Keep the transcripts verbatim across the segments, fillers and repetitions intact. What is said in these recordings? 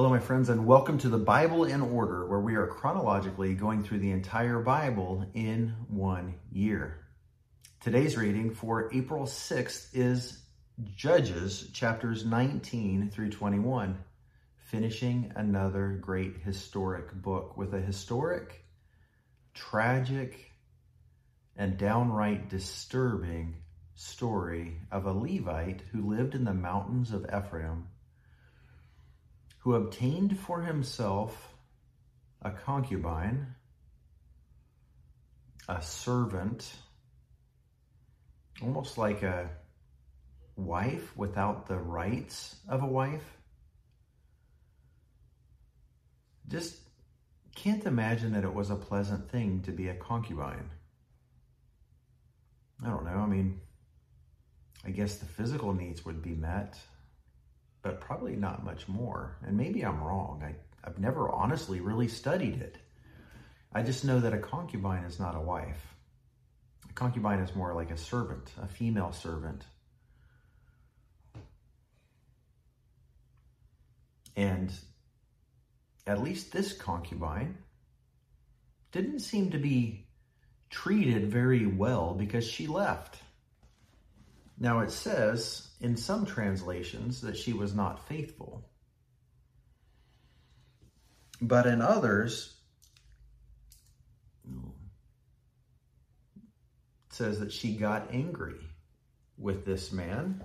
Hello, my friends, and welcome to the Bible in Order, where we are chronologically going through the entire Bible in one year. Today's reading for April sixth is Judges chapters nineteen through twenty-one, finishing another great historic book with a historic, tragic, and downright disturbing story of a Levite who lived in the mountains of Ephraim, who obtained for himself a concubine, a servant, almost like a wife without the rights of a wife. Just can't imagine that it was a pleasant thing to be a concubine. I don't know, I mean, I guess the physical needs would be met, but probably not much more. And maybe I'm wrong. I, I've never honestly really studied it. I just know that a concubine is not a wife. A concubine is more like a servant, a female servant. And at least this concubine didn't seem to be treated very well because she left. Now it says in some translations that she was not faithful, but in others, it says that she got angry with this man.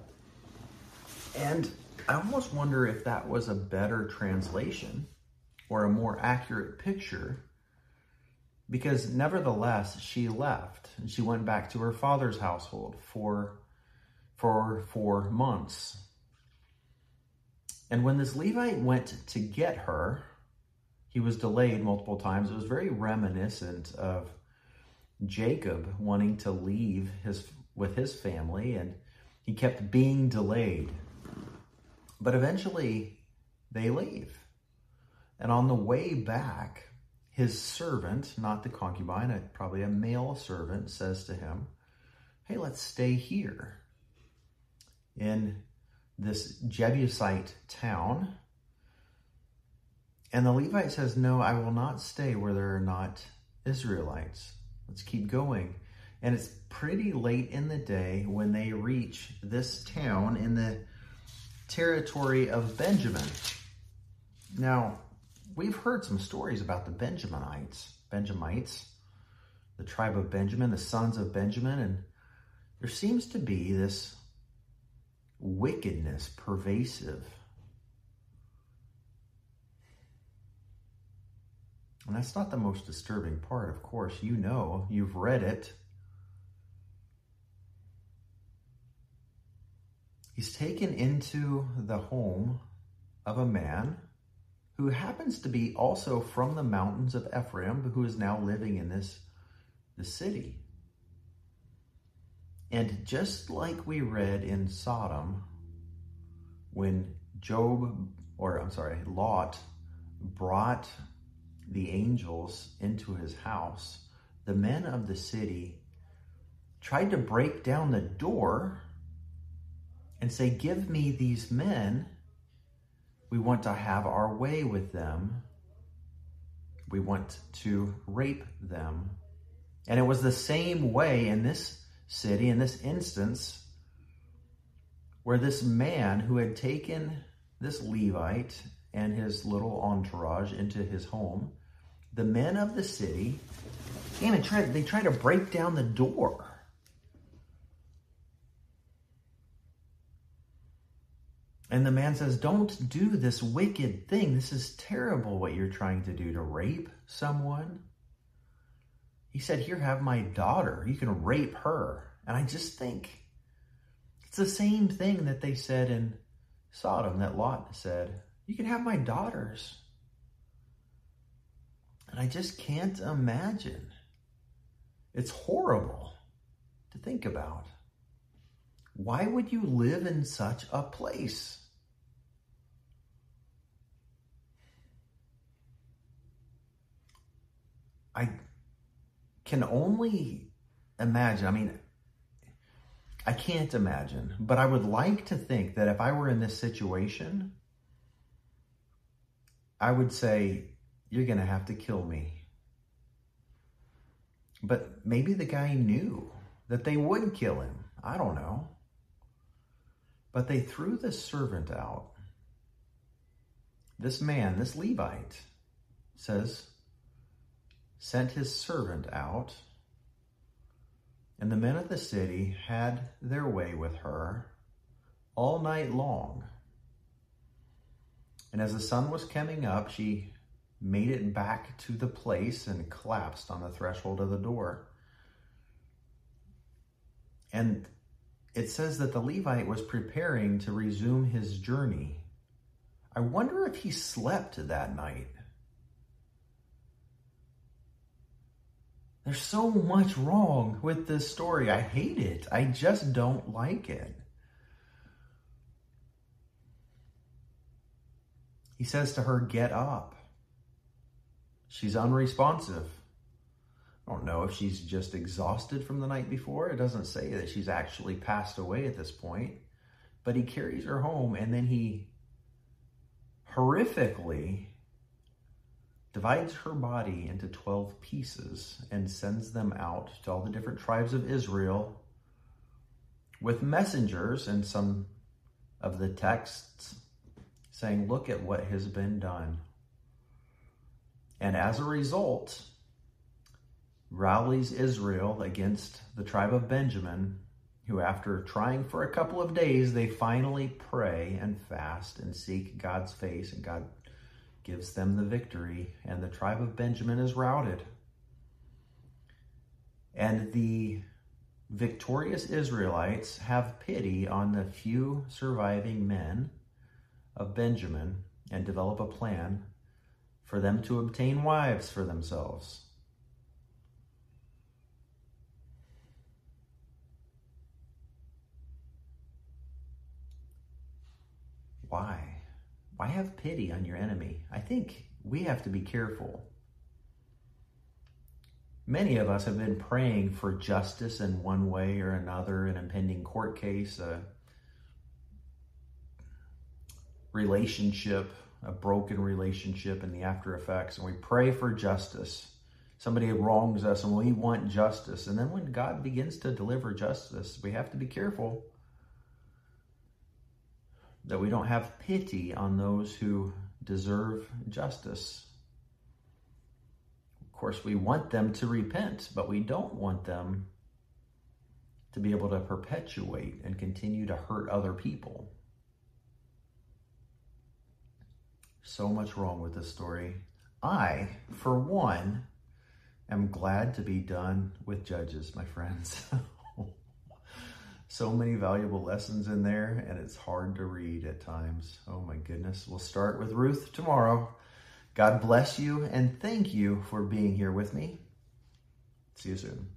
And I almost wonder if that was a better translation or a more accurate picture, because nevertheless, she left and she went back to her father's household for for four months. And when this Levite went to get her, he was delayed multiple times. It was very reminiscent of Jacob wanting to leave his with his family, and he kept being delayed. But eventually, they leave. And on the way back, his servant, not the concubine, probably a male servant, says to him, "Hey, let's stay here in this Jebusite town." And the Levite says, "No, I will not stay where there are not Israelites. Let's keep going." And it's pretty late in the day when they reach this town in the territory of Benjamin. Now, we've heard some stories about the Benjamites, Benjamites, the tribe of Benjamin, the sons of Benjamin, and there seems to be this wickedness pervasive. And that's not the most disturbing part, of course. You know, you've read it. He's taken into the home of a man who happens to be also from the mountains of Ephraim, but who is now living in this, this city. And just like we read in Sodom, when Job, or I'm sorry, Lot brought the angels into his house, the men of the city tried to break down the door and say, "Give me these men. We want to have our way with them. We want to rape them." And it was the same way in this city, in this instance, where this man who had taken this Levite and his little entourage into his home, the men of the city came and tried, they tried to break down the door. And the man says, "Don't do this wicked thing. This is terrible what you're trying to do, to rape someone." He said, "Here, have my daughter. You can rape her." And I just think it's the same thing that they said in Sodom, that Lot said, "You can have my daughters." And I just can't imagine. It's horrible to think about. Why would you live in such a place? I can only imagine. I mean, I can't imagine, but I would like to think that if I were in this situation, I would say, you're going to have to kill me. But maybe the guy knew that they would kill him. I don't know. But they threw this servant out. This man, this Levite, says, sent his servant out, and the men of the city had their way with her all night long. And as the sun was coming up, she made it back to the place and collapsed on the threshold of the door. And it says that the Levite was preparing to resume his journey. I wonder if he slept that night. There's so much wrong with this story. I hate it. I just don't like it. He says to her, get up. She's unresponsive. I don't know if she's just exhausted from the night before. It doesn't say that she's actually passed away at this point. But he carries her home, and then he horrifically divides her body into twelve pieces and sends them out to all the different tribes of Israel with messengers in some of the texts saying, look at what has been done. And as a result, rallies Israel against the tribe of Benjamin, who after trying for a couple of days, they finally pray and fast and seek God's face, and God gives them the victory, and the tribe of Benjamin is routed. And the victorious Israelites have pity on the few surviving men of Benjamin and develop a plan for them to obtain wives for themselves. Why? Why have pity on your enemy? I think we have to be careful. Many of us have been praying for justice in one way or another, an impending court case, a relationship, a broken relationship, and the after effects. And we pray for justice. Somebody wrongs us and we want justice. And then when God begins to deliver justice, we have to be careful that we don't have pity on those who deserve justice. Of course, we want them to repent, but we don't want them to be able to perpetuate and continue to hurt other people. So much wrong with this story. I, for one, am glad to be done with Judges, my friends. So many valuable lessons in there, and it's hard to read at times. Oh my goodness. We'll start with Ruth tomorrow. God bless you, and thank you for being here with me. See you soon.